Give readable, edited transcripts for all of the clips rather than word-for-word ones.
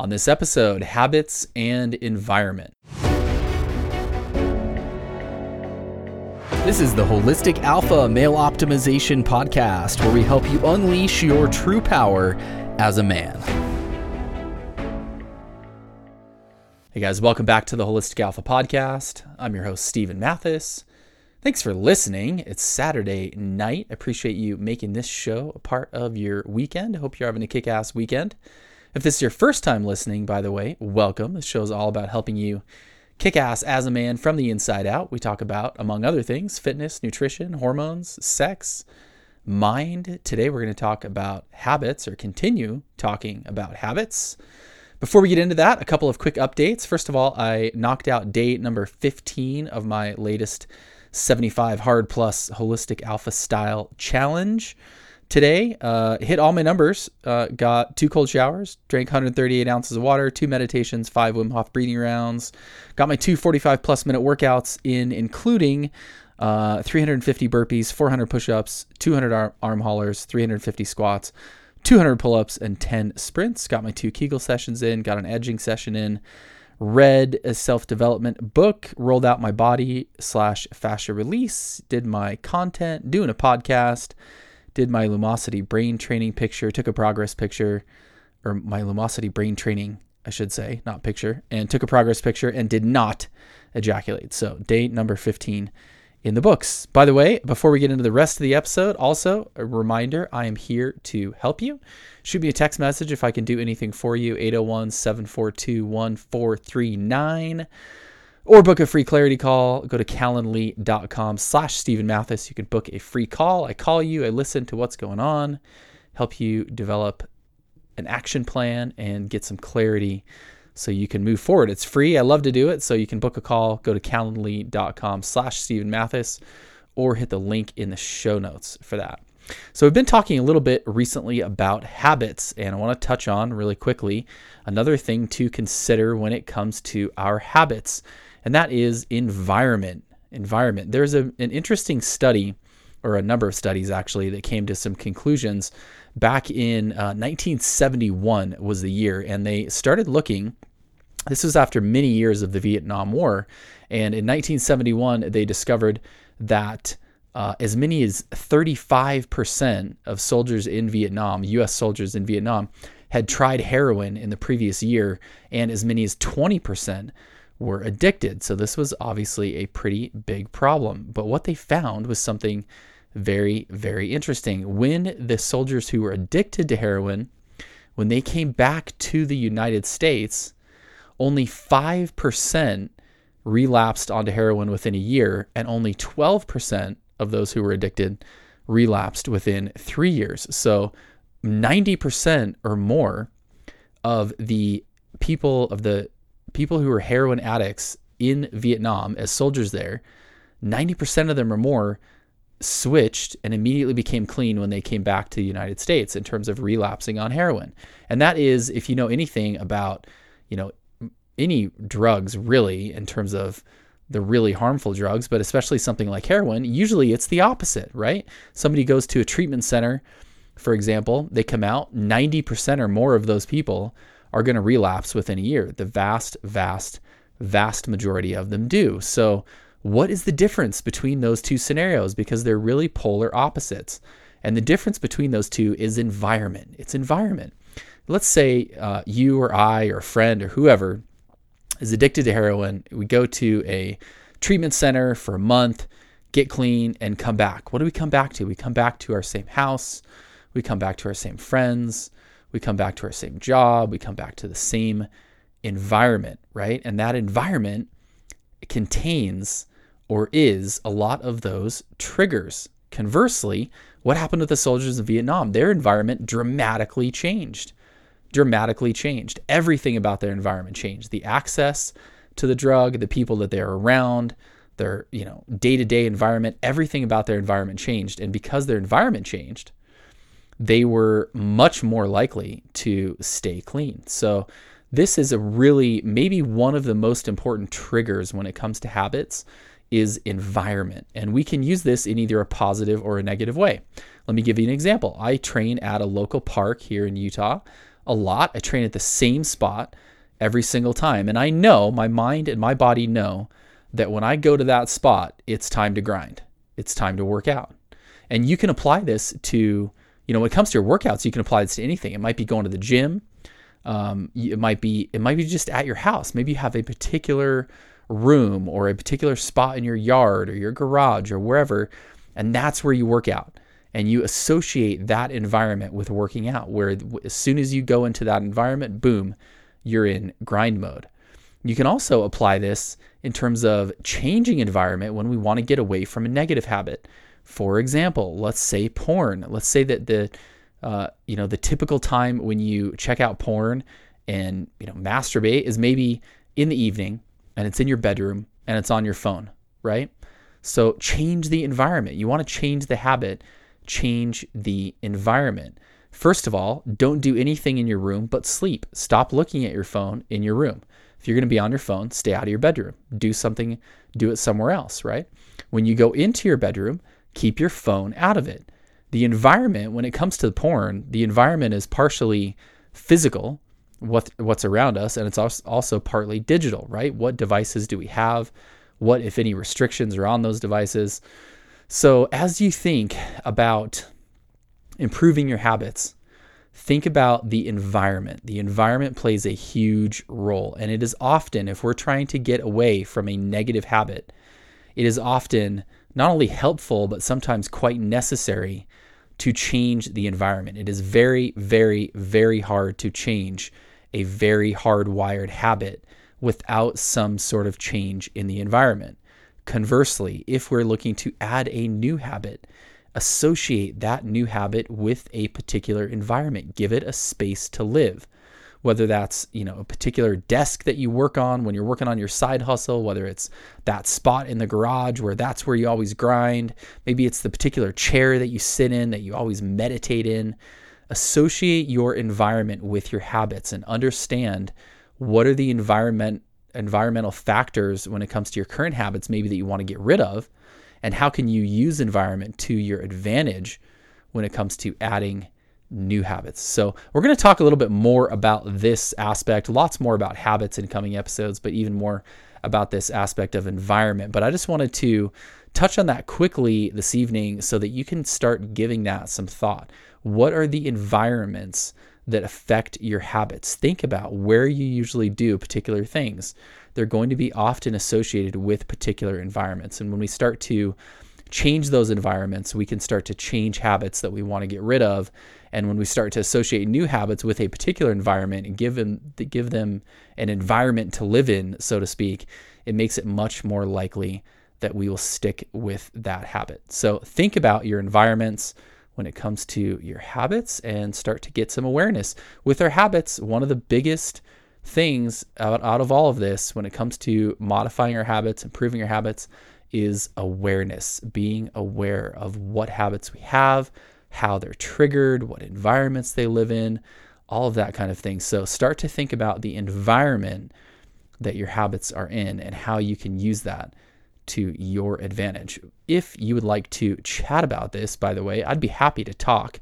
on this episode, habits and environment. This is the Holistic Alpha Male Optimization Podcast, where we help you unleash your true power as a man. Hey guys, welcome back to the Holistic Alpha Podcast. I'm your host, Steven Mathis. Thanks for listening. It's Saturday night. Appreciate you making this show a part of your weekend. Hope you're having a kick-ass weekend. If this is your first time listening, by the way, welcome. This show is all about helping you kick ass as a man from the inside out. We talk about, among other things, fitness, nutrition, hormones, sex, mind. Today we're going to talk about habits, or continue talking about habits. Before we get into that, a couple of quick updates. First of all, I knocked out day number 15 of my latest 75 Hard Plus Holistic Alpha Style Challenge. Today, hit all my numbers, got 2 cold showers, drank 138 ounces of water, 2 meditations, 5 Wim Hof breathing rounds, got my 2 45-plus-minute workouts in, including 350 burpees, 400 push-ups, 200 arm haulers, 350 squats, 200 pull-ups, and 10 sprints. Got my 2 Kegel sessions in, got an edging session in, read a self-development book, rolled out my body/fascia release, did my content, doing a podcast, did my Lumosity brain training picture, took a progress picture, or my Lumosity brain training, I should say, not picture, and took a progress picture and did not ejaculate. So day number 15 in the books. By the way, before we get into the rest of the episode, also a reminder, I am here to help you. Shoot me a text message if I can do anything for you, 801-742-1439. Or book a free clarity call. Go to calendly.com/Steven Mathis. You can book a free call. I call you. I listen to what's going on, help you develop an action plan and get some clarity so you can move forward. It's free. I love to do it. So you can book a call. Go to calendly.com/Steven Mathis or hit the link in the show notes for that. So we've been talking a little bit recently about habits, and I want to touch on really quickly another thing to consider when it comes to our habits. And that is environment. There's an interesting study, or a number of studies actually, that came to some conclusions back in 1971 was the year. And they started looking, this was after many years of the Vietnam War. And in 1971, they discovered that as many as 35% of soldiers in Vietnam, U.S. soldiers in Vietnam, had tried heroin in the previous year, and as many as 20% were addicted. So this was obviously a pretty big problem. But what they found was something very, very interesting. When the soldiers who were addicted to heroin, when they came back to the United States, only 5% relapsed onto heroin within a year, and only 12% of those who were addicted relapsed within 3 years. So 90% or more of the people who were heroin addicts in Vietnam as soldiers there, 90% of them or more switched and immediately became clean when they came back to the United States in terms of relapsing on heroin. And that is, if you know anything about, any drugs really, in terms of the really harmful drugs, but especially something like heroin, usually it's the opposite, right? Somebody goes to a treatment center, for example, they come out, 90% or more of those people are going to relapse within a year. The vast, vast, vast majority of them do. So what is the difference between those two scenarios? Because they're really polar opposites. And the difference between those two is environment. It's environment. Let's say you or I or a friend or whoever is addicted to heroin. We go to a treatment center for a month, get clean, and come back. What do we come back to? We come back to our same house. We come back to our same friends. We come back to our same job. We come back to the same environment, right? And that environment contains or is a lot of those triggers. Conversely, what happened with the soldiers in Vietnam? Their environment dramatically changed. Everything about their environment changed. The access to the drug, the people that they're around, their, day-to-day environment, everything about their environment changed. And because their environment changed, they were much more likely to stay clean. So this is a really, maybe one of the most important triggers when it comes to habits is environment. And we can use this in either a positive or a negative way. Let me give you an example. I train at a local park here in Utah a lot. I train at the same spot every single time. And I know, my mind and my body know that when I go to that spot, it's time to grind. It's time to work out. And you can apply this to, you know, when it comes to your workouts, you can apply this to anything. It might be going to the gym. It might be just at your house. Maybe you have a particular room or a particular spot in your yard or your garage or wherever, and that's where you work out. And you associate that environment with working out, where as soon as you go into that environment, boom, you're in grind mode. You can also apply this in terms of changing environment when we want to get away from a negative habit. For example, let's say porn. Let's say that the typical time when you check out porn and, you know, masturbate is maybe in the evening, and it's in your bedroom and it's on your phone, right? So change the environment. You want to change the habit, change the environment. First of all, don't do anything in your room but sleep. Stop looking at your phone in your room. If you're going to be on your phone, stay out of your bedroom. Do something, do it somewhere else, right? When you go into your bedroom, keep your phone out of it. The environment, when it comes to the porn, the environment is partially physical, what's around us, and it's also partly digital, right? What devices do we have? What, if any, restrictions are on those devices? So as you think about improving your habits, think about the environment. The environment plays a huge role, and it is often, if we're trying to get away from a negative habit, it is often not only helpful, but sometimes quite necessary to change the environment. It is very, very, very hard to change a very hardwired habit without some sort of change in the environment. Conversely, if we're looking to add a new habit, associate that new habit with a particular environment. Give it a space to live, whether that's, you know, a particular desk that you work on when you're working on your side hustle, whether it's that spot in the garage where that's where you always grind. Maybe it's the particular chair that you sit in that you always meditate in. Associate your environment with your habits and understand what are the environmental factors when it comes to your current habits, maybe that you want to get rid of, and how can you use environment to your advantage when it comes to adding new habits. So we're going to talk a little bit more about this aspect, lots more about habits in coming episodes, but even more about this aspect of environment. But I just wanted to touch on that quickly this evening so that you can start giving that some thought. What are the environments that affect your habits? Think about where you usually do particular things. They're going to be often associated with particular environments. And when we start to change those environments, we can start to change habits that we want to get rid of. And when we start to associate new habits with a particular environment and give them an environment to live in, so to speak, it makes it much more likely that we will stick with that habit. So think about your environments when it comes to your habits and start to get some awareness. With our habits, one of the biggest things out of all of this when it comes to modifying our habits, improving your habits, is awareness, being aware of what habits we have, how they're triggered, what environments they live in, all of that kind of thing. So start to think about the environment that your habits are in and how you can use that to your advantage. If you would like to chat about this, by the way, I'd be happy to talk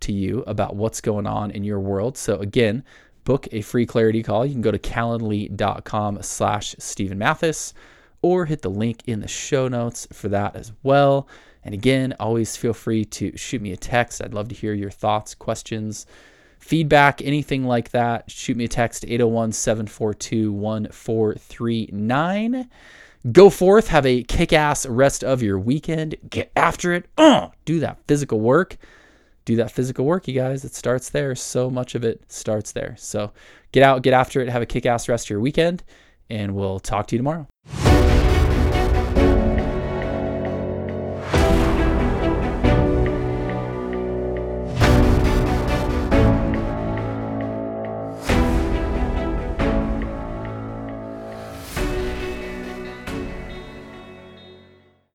to you about what's going on in your world. So again, book a free clarity call. You can go to calendly.com/Steven Mathis. or hit the link in the show notes for that as well. And again, always feel free to shoot me a text. I'd love to hear your thoughts, questions, feedback, anything like that. Shoot me a text, 801-742-1439. Go forth, have a kick-ass rest of your weekend. Get after it. Do that physical work. Do that physical work, you guys. It starts there. So much of it starts there. So get out, get after it, have a kick-ass rest of your weekend, and we'll talk to you tomorrow.